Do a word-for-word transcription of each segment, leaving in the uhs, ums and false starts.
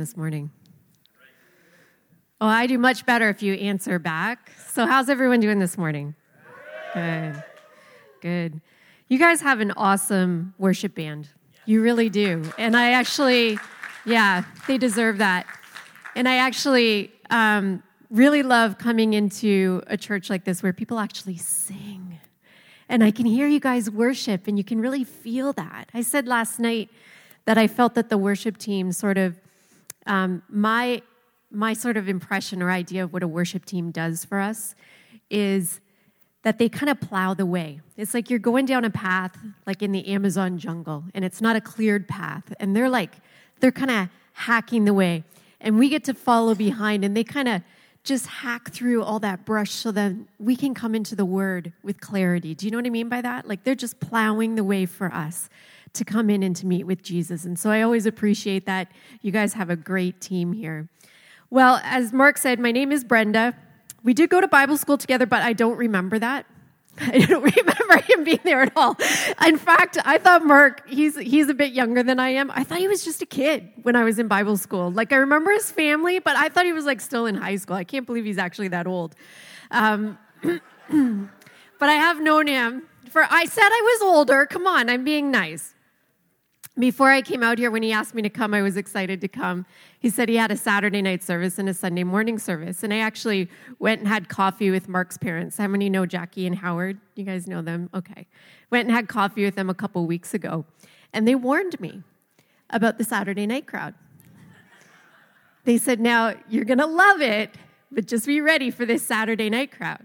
this morning? Oh, I do much better if you answer back. So how's everyone doing this morning? Good. Good. You guys have an awesome worship band. You really do. And I actually, yeah, they deserve that. And I actually um, really love coming into a church like this where people actually sing. And I can hear you guys worship, and you can really feel that. I said last night that I felt that the worship team sort of, um, my my sort of impression or idea of what a worship team does for us is that they kind of plow the way. It's like you're going down a path, like in the Amazon jungle, and it's not a cleared path. And they're like, they're kind of hacking the way. And we get to follow behind, and they kind of just hack through all that brush so that we can come into the Word with clarity. Do you know what I mean by that? Like, they're just plowing the way for us to come in and to meet with Jesus. And so I always appreciate that. You guys have a great team here. Well, as Mark said, my name is Brenda. We did go to Bible school together, but I don't remember that. I don't remember him being there at all. In fact, I thought Mark, he's he's a bit younger than I am. I thought he was just a kid when I was in Bible school. Like, I remember his family, but I thought he was, like, still in high school. I can't believe he's actually that old. Um, but I have known him for, I said I was older. Come on, I'm being nice. Before I came out here, when he asked me to come, I was excited to come. He said he had a Saturday night service and a Sunday morning service. And I actually went and had coffee with Mark's parents. How many know Jackie and Howard? You guys know them? Okay. Went and had coffee with them a couple weeks ago. And they warned me about the Saturday night crowd. They said, now, you're going to love it, but just be ready for this Saturday night crowd.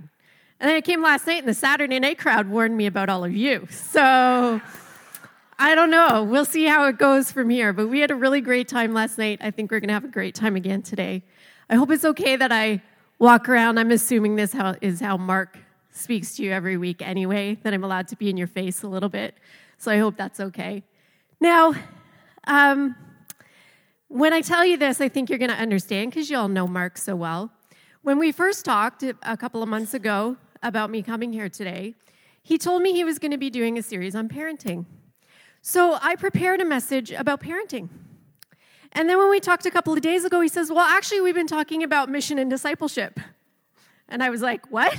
And then I came last night, and the Saturday night crowd warned me about all of you. So I don't know. We'll see how it goes from here. But we had a really great time last night. I think we're going to have a great time again today. I hope it's okay that I walk around. I'm assuming this is how Mark speaks to you every week anyway, that I'm allowed to be in your face a little bit. So I hope that's okay. Now, um, when I tell you this, I think you're going to understand because you all know Mark so well. When we first talked a couple of months ago about me coming here today, he told me he was going to be doing a series on parenting. So I prepared a message about parenting. And then when we talked a couple of days ago, he says, well, actually, we've been talking about mission and discipleship. And I was like, what?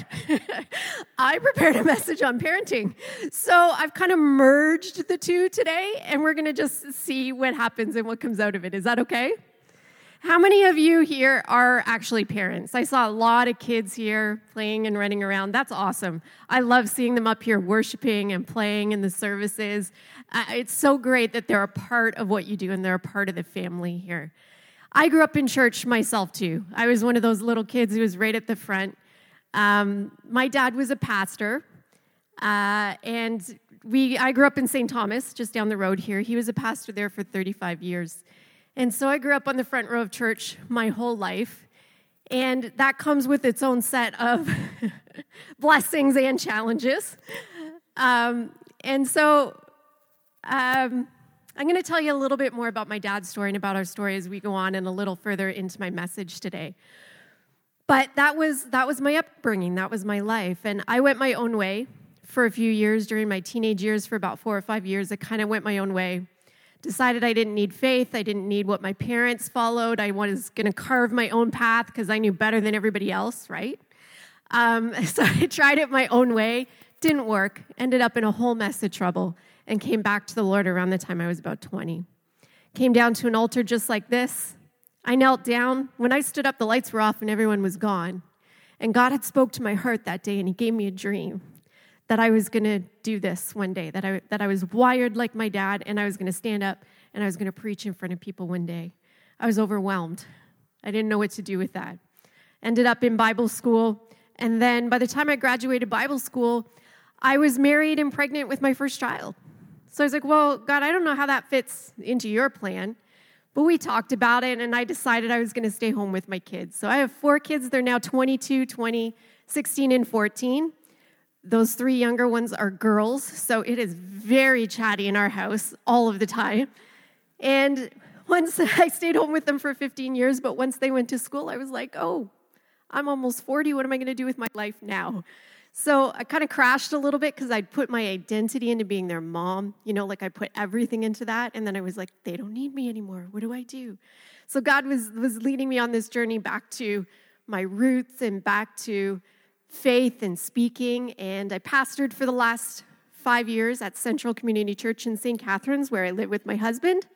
I prepared a message on parenting. So I've kind of merged the two today, and we're going to just see what happens and what comes out of it. Is that okay? How many of you here are actually parents? I saw a lot of kids here playing and running around. That's awesome. I love seeing them up here worshiping and playing in the services. Uh, it's so great that they're a part of what you do and they're a part of the family here. I grew up in church myself, too. I was one of those little kids who was right at the front. Um, my dad was a pastor, uh, and we. I grew up in Saint Thomas, just down the road here. He was a pastor there for thirty-five years. And so I grew up on the front row of church my whole life, and that comes with its own set of blessings and challenges. Um, and so um, I'm going to tell you a little bit more about my dad's story and about our story as we go on and a little further into my message today. But that was that was my upbringing. That was my life. And I went my own way for a few years during my teenage years. For about four or five years, I kind of went my own way. Decided I didn't need faith. I didn't need what my parents followed. I was going to carve my own path because I knew better than everybody else, right? Um, so I tried it my own way. Didn't work. Ended up in a whole mess of trouble and came back to the Lord around the time I was about twenty. Came down to an altar just like this. I knelt down. When I stood up, the lights were off and everyone was gone. And God had spoke to my heart that day, and he gave me a dream that I was going to do this one day, that I that I was wired like my dad, and I was going to stand up, and I was going to preach in front of people one day. I was overwhelmed. I didn't know what to do with that. Ended up in Bible school, and then by the time I graduated Bible school, I was married and pregnant with my first child. So I was like, well, God, I don't know how that fits into your plan, but we talked about it, and I decided I was going to stay home with my kids. So I have four kids. They're now twenty-two, twenty, sixteen, and fourteen. Those three younger ones are girls, so it is very chatty in our house all of the time. And once I stayed home with them for fifteen years, but once they went to school, I was like, oh, I'm almost forty. What am I going to do with my life now? So I kind of crashed a little bit because I'd put my identity into being their mom. You know, like I put everything into that, and then I was like, they don't need me anymore. What do I do? So God was, was leading me on this journey back to my roots and back to faith and speaking. And I pastored for the last five years at Central Community Church in Saint Catharines, where I live with my husband.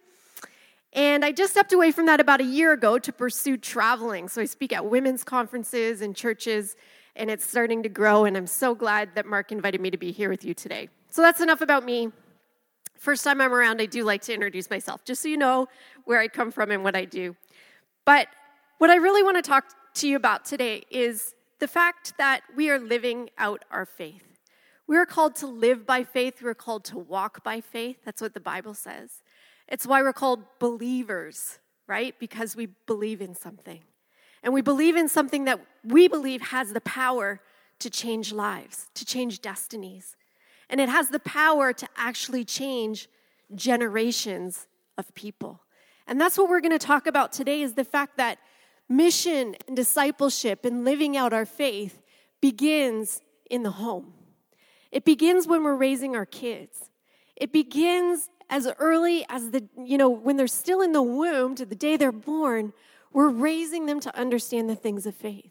And I just stepped away from that about a year ago to pursue traveling. So I speak at women's conferences and churches, and it's starting to grow. And I'm so glad that Mark invited me to be here with you today. So that's enough about me. First time I'm around, I do like to introduce myself, just so you know where I come from and what I do. But what I really want to talk to you about today is the fact that we are living out our faith. We are called to live by faith. We're called to walk by faith. That's what the Bible says. It's why we're called believers, right? Because we believe in something. And we believe in something that we believe has the power to change lives, to change destinies. And it has the power to actually change generations of people. And that's what we're going to talk about today, is the fact that mission and discipleship and living out our faith begins in the home. It begins when we're raising our kids. It begins as early as the, you know, when they're still in the womb to the day they're born, we're raising them to understand the things of faith.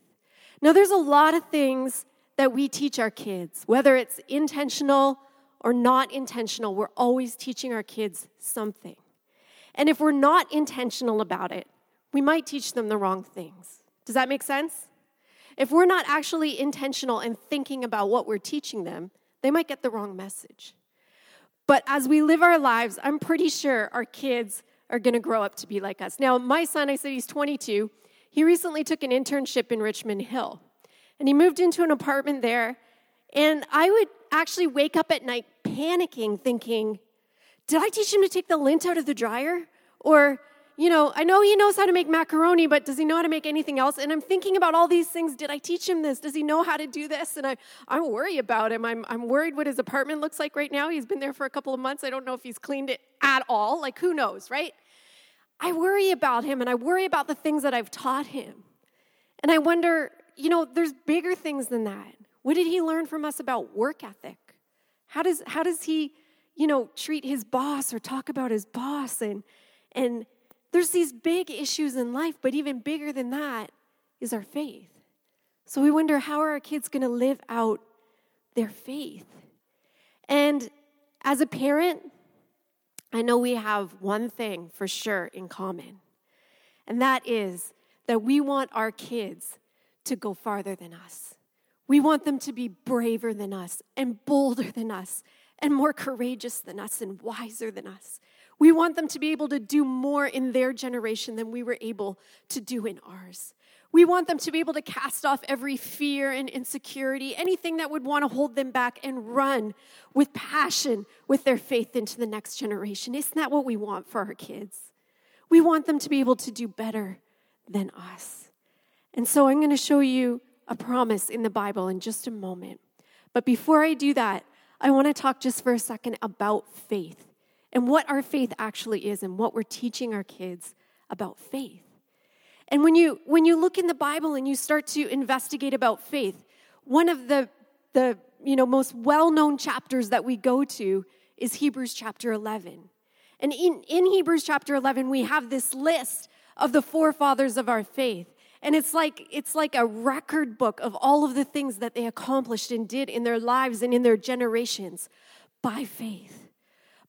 Now, there's a lot of things that we teach our kids, whether it's intentional or not intentional, we're always teaching our kids something. And if we're not intentional about it, we might teach them the wrong things. Does that make sense? If we're not actually intentional and thinking about what we're teaching them, they might get the wrong message. But as we live our lives, I'm pretty sure our kids are going to grow up to be like us. Now, my son, I said he's twenty-two. He recently took an internship in Richmond Hill, and he moved into an apartment there. And I would actually wake up at night panicking, thinking, did I teach him to take the lint out of the dryer? Or, you know, I know he knows how to make macaroni, but does he know how to make anything else? And I'm thinking about all these things. Did I teach him this? Does he know how to do this? And I, I worry about him. I'm, I'm worried what his apartment looks like right now. He's been there for a couple of months. I don't know if he's cleaned it at all. Like, who knows, right? I worry about him, and I worry about the things that I've taught him. And I wonder, you know, there's bigger things than that. What did he learn from us about work ethic? How does how does he, you know, treat his boss or talk about his boss? And and there's these big issues in life, but even bigger than that is our faith. So we wonder, how are our kids going to live out their faith? And as a parent, I know we have one thing for sure in common, and that is that we want our kids to go farther than us. We want them to be braver than us and bolder than us and more courageous than us and wiser than us. We want them to be able to do more in their generation than we were able to do in ours. We want them to be able to cast off every fear and insecurity, anything that would want to hold them back, and run with passion with their faith into the next generation. Isn't that what we want for our kids? We want them to be able to do better than us. And so I'm going to show you a promise in the Bible in just a moment. But before I do that, I want to talk just for a second about faith and what our faith actually is and what we're teaching our kids about faith. And when you when you look in the Bible and you start to investigate about faith, one of the, the you know most well-known chapters that we go to is Hebrews chapter eleven. And in, in Hebrews chapter eleven, we have this list of the forefathers of our faith. And it's like it's like a record book of all of the things that they accomplished and did in their lives and in their generations by faith.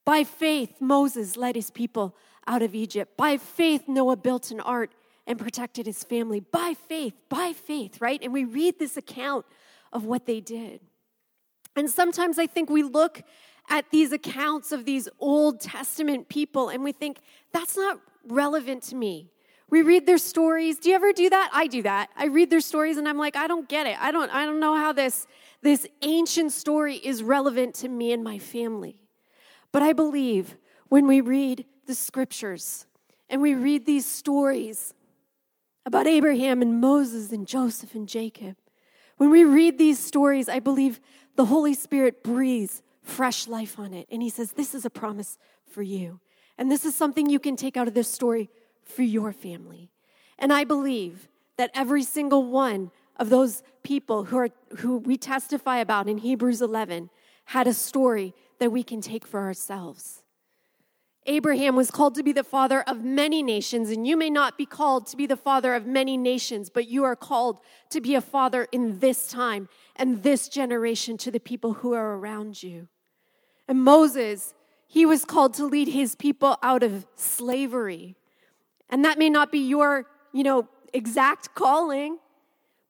By faith, Moses led his people out of Egypt. By faith, Noah built an ark and protected his family. By faith, by faith, right? And we read this account of what they did. And sometimes I think we look at these accounts of these Old Testament people and we think, that's not relevant to me. We read their stories. Do you ever do that? I do that. I read their stories and I'm like, I don't get it. I don't, I don't know how this, this ancient story is relevant to me and my family. But I believe when we read the scriptures and we read these stories about Abraham and Moses and Joseph and Jacob, when we read these stories, I believe the Holy Spirit breathes fresh life on it. And he says, this is a promise for you. And this is something you can take out of this story for your family. And I believe that every single one of those people who are who we testify about in Hebrews eleven had a story that we can take for ourselves. Abraham was called to be the father of many nations, and you may not be called to be the father of many nations, but you are called to be a father in this time and this generation to the people who are around you. And Moses, he was called to lead his people out of slavery. And that may not be your, you know, exact calling,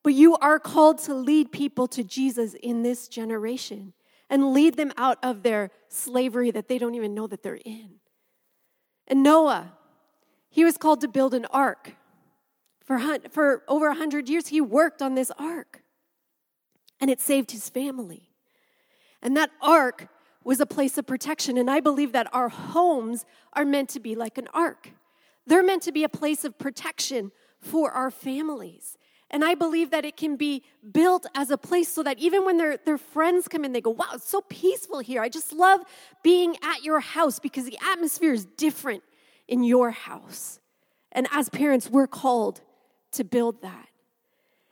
but you are called to lead people to Jesus in this generation and lead them out of their slavery that they don't even know that they're in. And Noah, he was called to build an ark. For, for over one hundred years, he worked on this ark, and it saved his family. And that ark was a place of protection, and I believe that our homes are meant to be like an ark. They're meant to be a place of protection for our families. And I believe that it can be built as a place so that even when their, their friends come in, they go, wow, it's so peaceful here. I just love being at your house because the atmosphere is different in your house. And as parents, we're called to build that.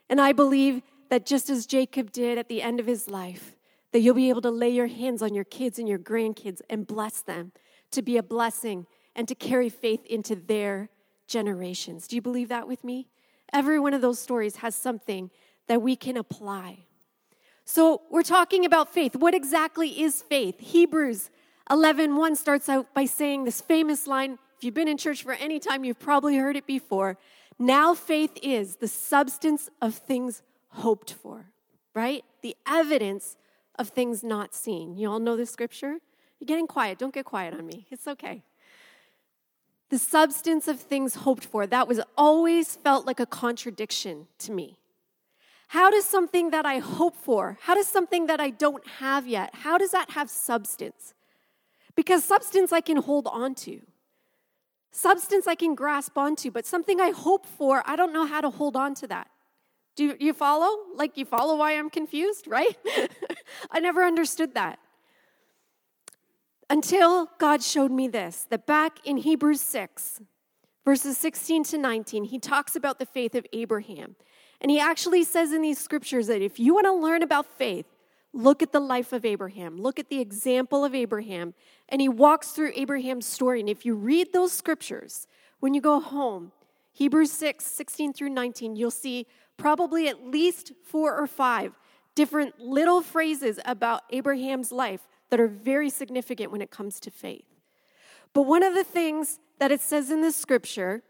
And I believe that just as Jacob did at the end of his life, that you'll be able to lay your hands on your kids and your grandkids and bless them to be a blessing and to carry faith into their generations. Do you believe that with me? Every one of those stories has something that we can apply. So we're talking about faith. What exactly is faith? Hebrews eleven one starts out by saying this famous line. If you've been in church for any time, you've probably heard it before. Now faith is the substance of things hoped for, right? The evidence of things not seen. You all know this scripture? You're getting quiet. Don't get quiet on me. It's okay. The substance of things hoped for, that was always felt like a contradiction to me. How does something that I hope for, how does something that I don't have yet, how does that have substance? Because substance I can hold on to. Substance I can grasp onto, but something I hope for, I don't know how to hold on to that. Do you, you follow? Like you follow why I'm confused, right? I never understood that. Until God showed me this, that back in Hebrews six, verses sixteen to nineteen, he talks about the faith of Abraham. And he actually says in these scriptures that if you want to learn about faith, look at the life of Abraham. Look at the example of Abraham. And he walks through Abraham's story. And if you read those scriptures, when you go home, Hebrews six, sixteen through nineteen, you'll see probably at least four or five different little phrases about Abraham's life that are very significant when it comes to faith. But one of the things that it says in this scripture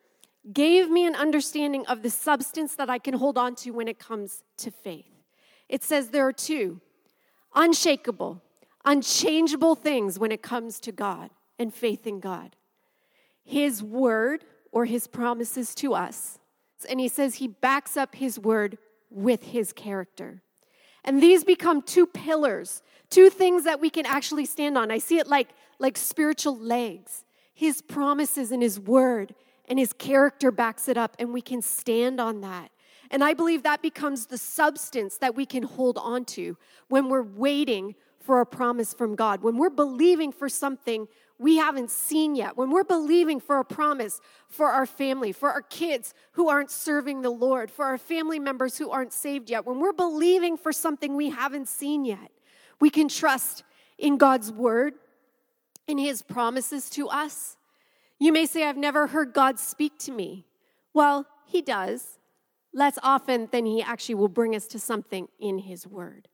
gave me an understanding of the substance that I can hold on to when it comes to faith. It says there are two unshakable, unchangeable things when it comes to God and faith in God. His word or his promises to us. And he says he backs up his word with his character. And these become two pillars, two things that we can actually stand on. I see it like, like spiritual legs. His promises and his word and his character backs it up, and we can stand on that. And I believe that becomes the substance that we can hold on to when we're waiting for a promise from God, when we're believing for something we haven't seen yet, when we're believing for a promise for our family, for our kids who aren't serving the Lord, for our family members who aren't saved yet, when we're believing for something we haven't seen yet, we can trust in God's word and his promises to us. You may say, I've never heard God speak to me. Well, he does, less often than he actually will bring us to something in his word.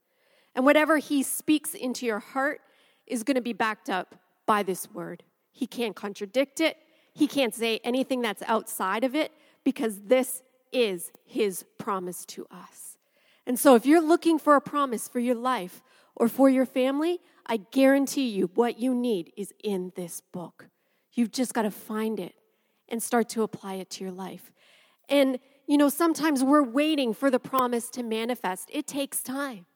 And whatever he speaks into your heart is going to be backed up by this word. He can't contradict it. He can't say anything that's outside of it because this is his promise to us. And so if you're looking for a promise for your life or for your family, I guarantee you what you need is in this book. You've just got to find it and start to apply it to your life. And, you know, sometimes we're waiting for the promise to manifest. It takes time.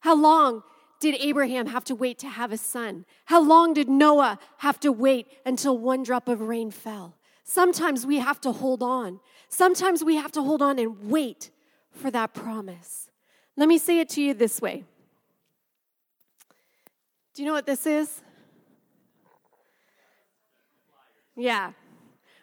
How long did Abraham have to wait to have a son? How long did Noah have to wait until one drop of rain fell? Sometimes we have to hold on. Sometimes we have to hold on and wait for that promise. Let me say it to you this way. Do you know what this is? Yeah.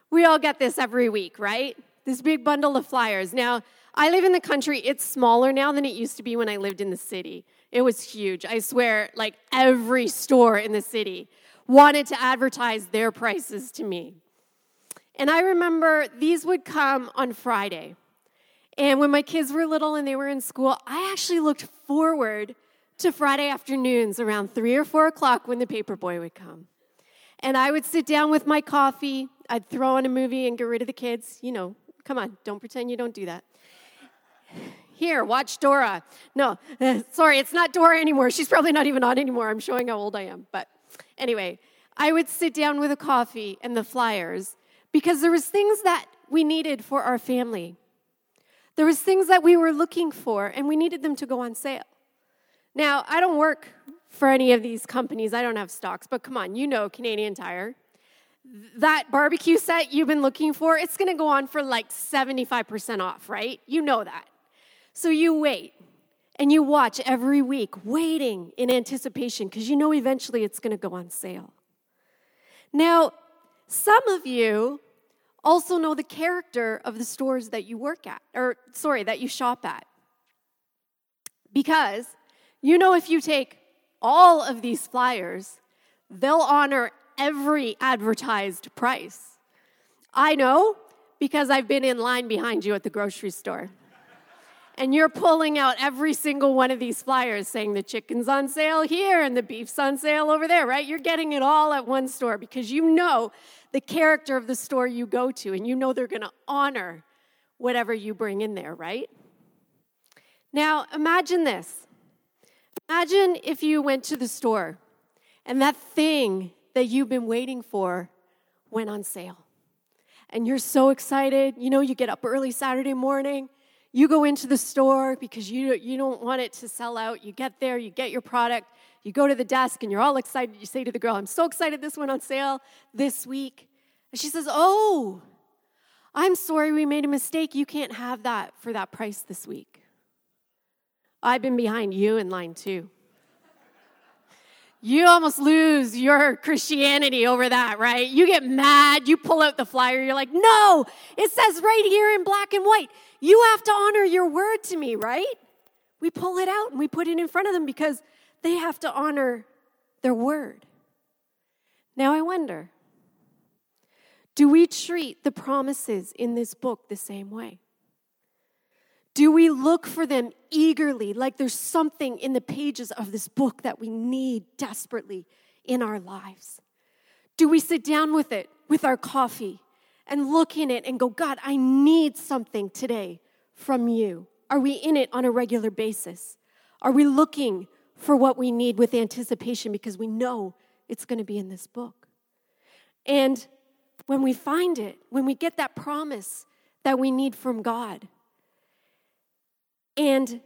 We all get this every week, right? This big bundle of flyers. Now, I live in the country. It's smaller now than it used to be when I lived in the city. It was huge. I swear, like every store in the city wanted to advertise their prices to me. And I remember these would come on Friday. And when my kids were little and they were in school, I actually looked forward to Friday afternoons around three or four o'clock when the paper boy would come. And I would sit down with my coffee. I'd throw on a movie and get rid of the kids. You know, come on, don't pretend you don't do that. Here, watch Dora. No, sorry, it's not Dora anymore. She's probably not even on anymore. I'm showing how old I am. But anyway, I would sit down with a coffee and the flyers because there was things that we needed for our family. There was things that we were looking for, and we needed them to go on sale. Now, I don't work for any of these companies. I don't have stocks, but come on, you know Canadian Tire. That barbecue set you've been looking for, it's going to go on for like seventy-five percent off, right? You know that. So you wait, and you watch every week, waiting in anticipation, because you know eventually it's going to go on sale. Now, some of you also know the character of the stores that you work at, or sorry, that you shop at. Because you know if you take all of these flyers, they'll honor every advertised price. I know because I've been in line behind you at the grocery store. And you're pulling out every single one of these flyers saying the chicken's on sale here and the beef's on sale over there, right? You're getting it all at one store because you know the character of the store you go to and you know they're going to honor whatever you bring in there, right? Now, imagine this. Imagine if you went to the store and that thing that you've been waiting for went on sale. And you're so excited. You know, you get up early Saturday morning. You go into the store because you, you don't want it to sell out. You get there, you get your product, you go to the desk, and you're all excited. You say to the girl, I'm so excited this went on sale this week. And she says, oh, I'm sorry we made a mistake. You can't have that for that price this week. I've been behind you in line too. You almost lose your Christianity over that, right? You get mad. You pull out the flyer. You're like, no, it says right here in black and white. You have to honor your word to me, right? We pull it out and we put it in front of them because they have to honor their word. Now I wonder, do we treat the promises in this book the same way? Do we look for them eagerly, like there's something in the pages of this book that we need desperately in our lives? Do we sit down with it, with our coffee, and look in it and go, God, I need something today from you? Are we in it on a regular basis? Are we looking for what we need with anticipation because we know it's going to be in this book? And when we find it, when we get that promise that we need from God, and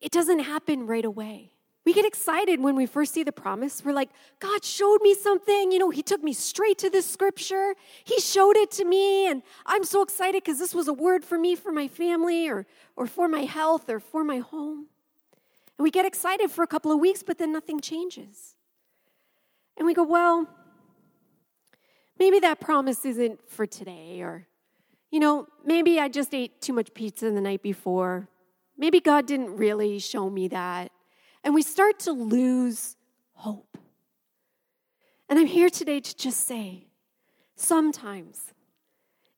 it doesn't happen right away. We get excited when we first see the promise. We're like, God showed me something. You know, he took me straight to this scripture. He showed it to me, and I'm so excited because this was a word for me, for my family, or, or for my health, or for my home. And we get excited for a couple of weeks, but then nothing changes. And we go, well, maybe that promise isn't for today, or, you know, maybe I just ate too much pizza the night before. Maybe God didn't really show me that. And we start to lose hope. And I'm here today to just say, sometimes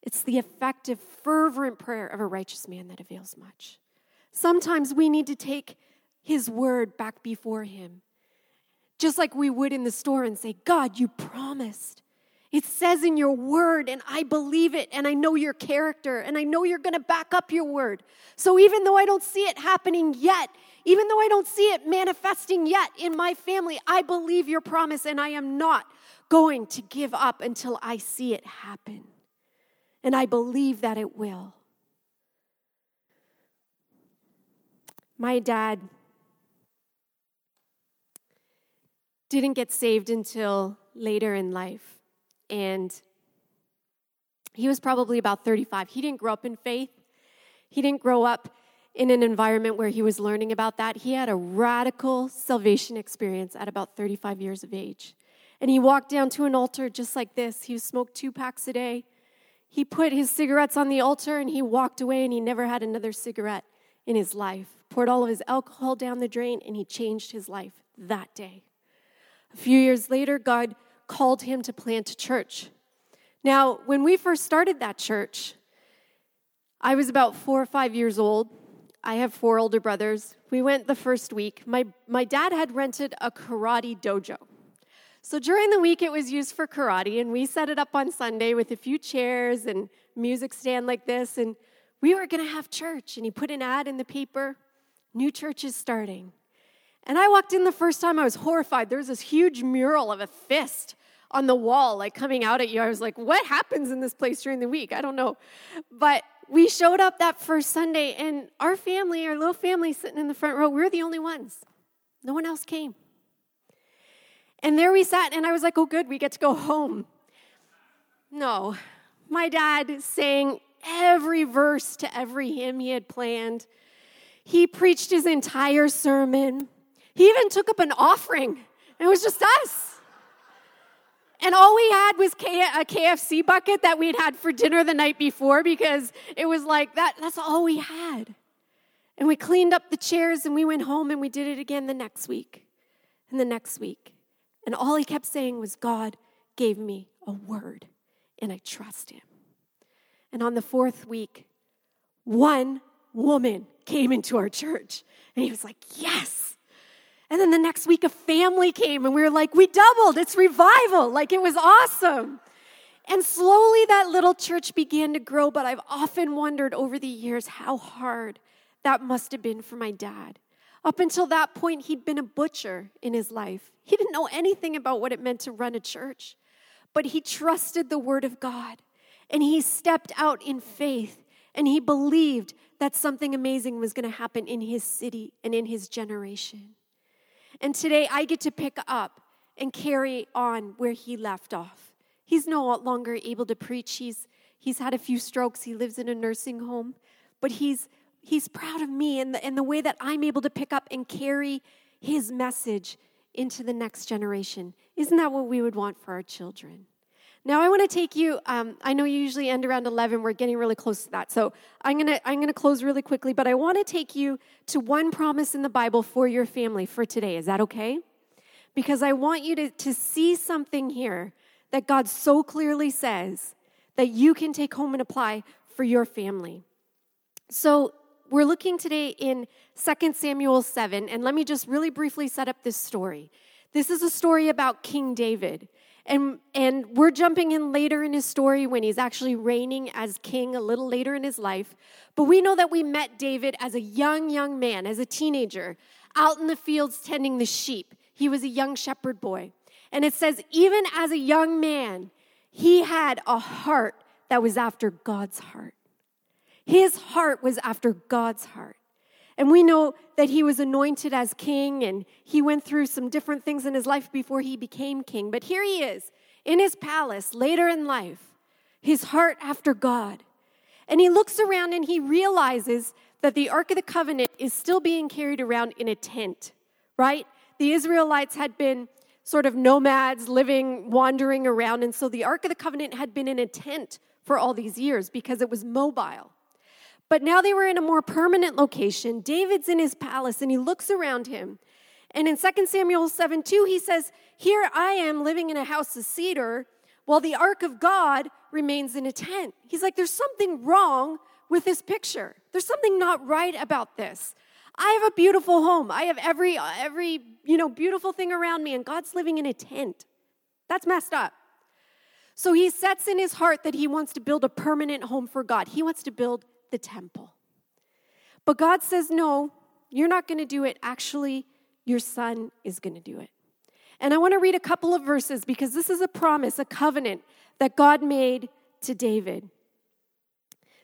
it's the effective, fervent prayer of a righteous man that avails much. Sometimes we need to take his word back before him, just like we would in the store and say, God, you promised. It says in your word, and I believe it, and I know your character, and I know you're going to back up your word. So even though I don't see it happening yet, even though I don't see it manifesting yet in my family, I believe your promise, and I am not going to give up until I see it happen. And I believe that it will. My dad didn't get saved until later in life. And he was probably about thirty-five. He didn't grow up in faith. He didn't grow up in an environment where he was learning about that. He had a radical salvation experience at about thirty-five years of age. And he walked down to an altar just like this. He smoked two packs a day. He put his cigarettes on the altar, and he walked away, and he never had another cigarette in his life. Poured all of his alcohol down the drain, and he changed his life that day. A few years later, God called him to plant a church. Now, when we first started that church, I was about four or five years old. I have four older brothers. We went the first week. My my dad had rented a karate dojo. So during the week, it was used for karate, and we set it up on Sunday with a few chairs and music stand like this, and we were going to have church. And he put an ad in the paper, new church is starting. And I walked in the first time. I was horrified. There was this huge mural of a fist on the wall, like coming out at you. I was like, what happens in this place during the week? I don't know. But we showed up that first Sunday, and our family, our little family sitting in the front row, we were the only ones. No one else came. And there we sat, and I was like, oh, good, we get to go home. No. My dad sang every verse to every hymn he had planned. He preached his entire sermon. He even took up an offering, and it was just us. And all we had was K- a K F C bucket that we'd had for dinner the night before, because it was like, that. that's all we had. And we cleaned up the chairs, and we went home, and we did it again the next week, and the next week. And all he kept saying was, God gave me a word, and I trust him. And on the fourth week, one woman came into our church, and he was like, yes. And then the next week, a family came, and we were like, we doubled. It's revival. Like, it was awesome. And slowly that little church began to grow, but I've often wondered over the years how hard that must have been for my dad. Up until that point, he'd been a butcher in his life. He didn't know anything about what it meant to run a church, but he trusted the word of God, and he stepped out in faith, and he believed that something amazing was going to happen in his city and in his generation. And today I get to pick up and carry on where he left off. He's no longer able to preach. He's he's had a few strokes. He lives in a nursing home. But he's he's proud of me and the, and the way that I'm able to pick up and carry his message into the next generation. Isn't that what we would want for our children? Now I want to take you, um, I know you usually end around eleven. We're getting really close to that. So I'm going to I'm going to close really quickly, but I want to take you to one promise in the Bible for your family for today. Is that okay? Because I want you to, to see something here that God so clearly says that you can take home and apply for your family. So we're looking today in Second Samuel seven, and let me just really briefly set up this story. This is a story about King David. And and we're jumping in later in his story when he's actually reigning as king a little later in his life. But we know that we met David as a young, young man, as a teenager, out in the fields tending the sheep. He was a young shepherd boy. And it says, even as a young man, he had a heart that was after God's heart. His heart was after God's heart. And we know that he was anointed as king, and he went through some different things in his life before he became king. But here he is in his palace later in life, his heart after God. And he looks around and he realizes that the Ark of the Covenant is still being carried around in a tent, right? The Israelites had been sort of nomads living, wandering around. And so the Ark of the Covenant had been in a tent for all these years because it was mobile. But now they were in a more permanent location. David's in his palace, and he looks around him. And in Second Samuel seven two, he says, here I am living in a house of cedar, while the ark of God remains in a tent. He's like, there's something wrong with this picture. There's something not right about this. I have a beautiful home. I have every, every you know, beautiful thing around me, and God's living in a tent. That's messed up. So he sets in his heart that he wants to build a permanent home for God. He wants to build the temple. But God says, no, you're not going to do it. Actually, your son is going to do it. And I want to read a couple of verses because this is a promise, a covenant that God made to David.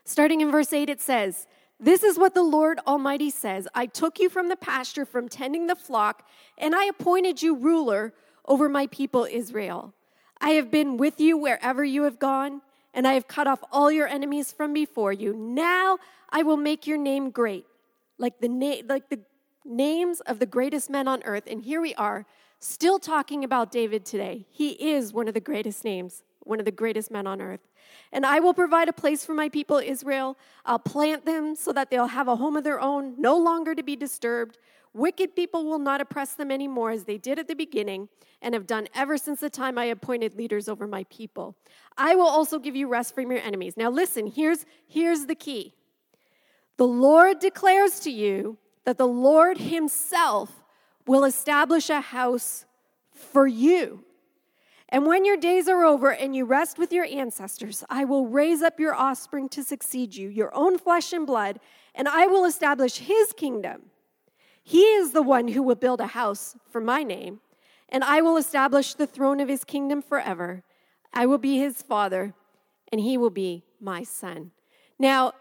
Starting in verse eight, it says, this is what the Lord Almighty says. I took you from the pasture, from tending the flock, and I appointed you ruler over my people Israel. I have been with you wherever you have gone, and I have cut off all your enemies from before you. Now I will make your name great, like the na- like the names of the greatest men on earth. And here we are, still talking about David today. He is one of the greatest names, one of the greatest men on earth. And I will provide a place for my people Israel. I'll plant them so that they'll have a home of their own, no longer to be disturbed. Wicked people will not oppress them anymore as they did at the beginning and have done ever since the time I appointed leaders over my people. I will also give you rest from your enemies. Now listen, here's, here's the key. The Lord declares to you that the Lord himself will establish a house for you. And when your days are over and you rest with your ancestors, I will raise up your offspring to succeed you, your own flesh and blood, and I will establish his kingdom. He is the one who will build a house for my name, and I will establish the throne of his kingdom forever. I will be his father, and he will be my son. Now,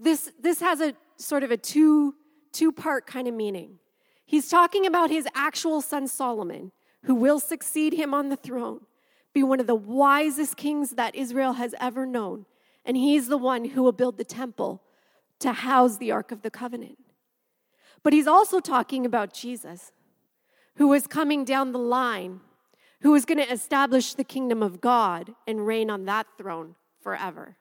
this this has a sort of a two, two-part kind of meaning. He's talking about his actual son Solomon, who will succeed him on the throne, be one of the wisest kings that Israel has ever known, and he's the one who will build the temple to house the Ark of the Covenant. But he's also talking about Jesus, who is coming down the line, who is going to establish the kingdom of God and reign on that throne forever.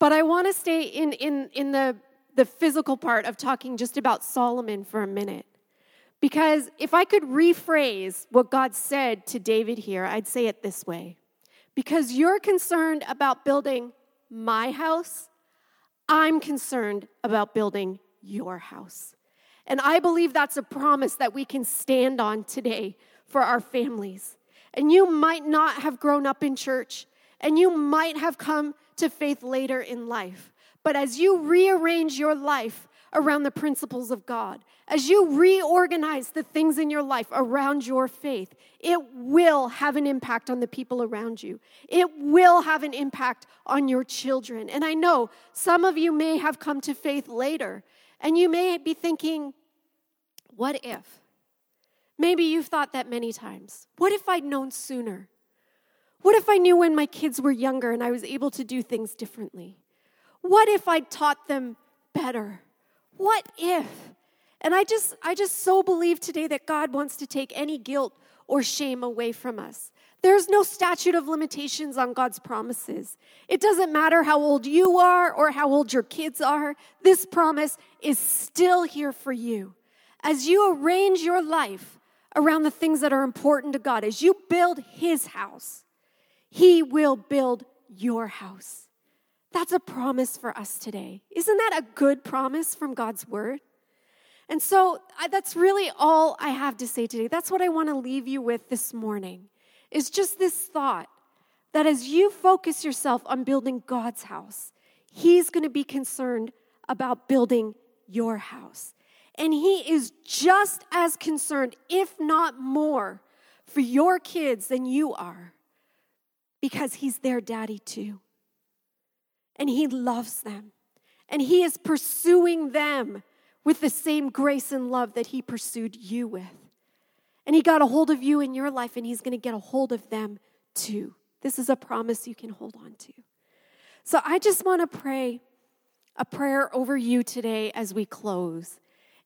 But I want to stay in, in, in the, the physical part of talking just about Solomon for a minute. Because if I could rephrase what God said to David here, I'd say it this way. Because you're concerned about building my house, I'm concerned about building your house. And I believe that's a promise that we can stand on today for our families. And you might not have grown up in church, and you might have come to faith later in life. But as you rearrange your life around the principles of God, as you reorganize the things in your life around your faith, it will have an impact on the people around you. It will have an impact on your children. And I know some of you may have come to faith later, and you may be thinking, what if? Maybe you've thought that many times. What if I'd known sooner? What if I knew when my kids were younger and I was able to do things differently? What if I'd taught them better? What if? And I just I just so believe today that God wants to take any guilt or shame away from us. There's no statute of limitations on God's promises. It doesn't matter how old you are or how old your kids are. This promise is still here for you. As you arrange your life around the things that are important to God, as you build his house, he will build your house. That's a promise for us today. Isn't that a good promise from God's word? And so I, that's really all I have to say today. That's what I want to leave you with this morning, is just this thought that as you focus yourself on building God's house, he's going to be concerned about building your house. And he is just as concerned, if not more, for your kids than you are, because he's their daddy too. And he loves them. And he is pursuing them with the same grace and love that he pursued you with. And he got a hold of you in your life, and he's going to get a hold of them too. This is a promise you can hold on to. So I just want to pray a prayer over you today as we close.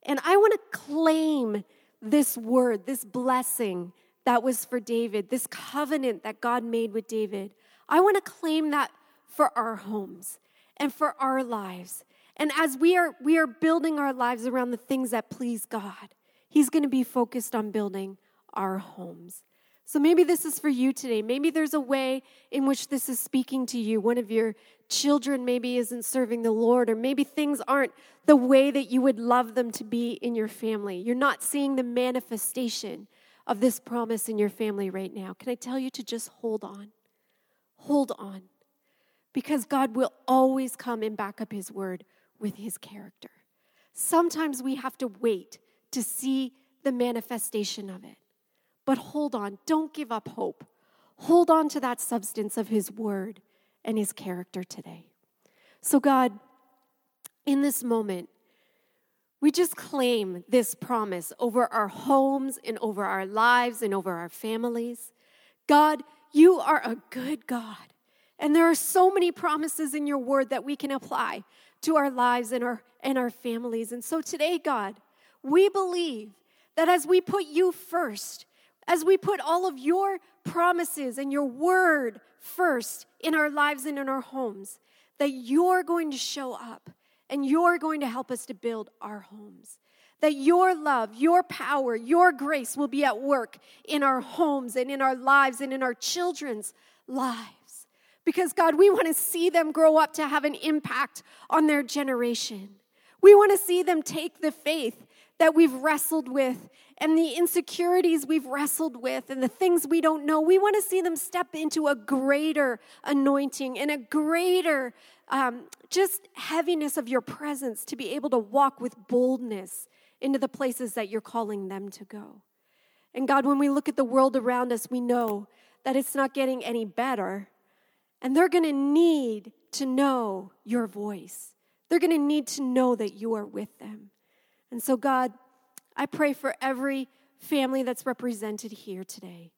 And I want to claim this word, this blessing that was for David, this covenant that God made with David. I want to claim that for our homes and for our lives. And as we are we are building our lives around the things that please God, he's going to be focused on building our homes. So maybe this is for you today. Maybe there's a way in which this is speaking to you. One of your children maybe isn't serving the Lord, or maybe things aren't the way that you would love them to be in your family. You're not seeing the manifestation of this promise in your family right now. Can I tell you to just hold on? Hold on. Because God will always come and back up his word with his character. Sometimes we have to wait to see the manifestation of it. But hold on. Don't give up hope. Hold on to that substance of his word and his character today. So God, in this moment, we just claim this promise over our homes and over our lives and over our families. God, you are a good God. And there are so many promises in your word that we can apply to our lives and our and our families. And so today, God, we believe that as we put you first, as we put all of your promises and your word first in our lives and in our homes, that you're going to show up and you're going to help us to build our homes. That your love, your power, your grace will be at work in our homes and in our lives and in our children's lives. Because, God, we want to see them grow up to have an impact on their generation. We want to see them take the faith that we've wrestled with and the insecurities we've wrestled with and the things we don't know. We want to see them step into a greater anointing and a greater um, just heaviness of your presence to be able to walk with boldness into the places that you're calling them to go. And God, when we look at the world around us, we know that it's not getting any better. And they're going to need to know your voice. They're going to need to know that you are with them. And so, God, I pray for every family that's represented here today,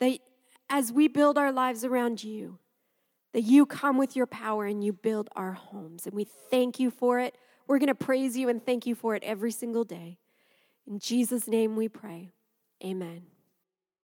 that as we build our lives around you, that you come with your power and you build our homes. And we thank you for it. We're going to praise you and thank you for it every single day. In Jesus' name we pray. Amen.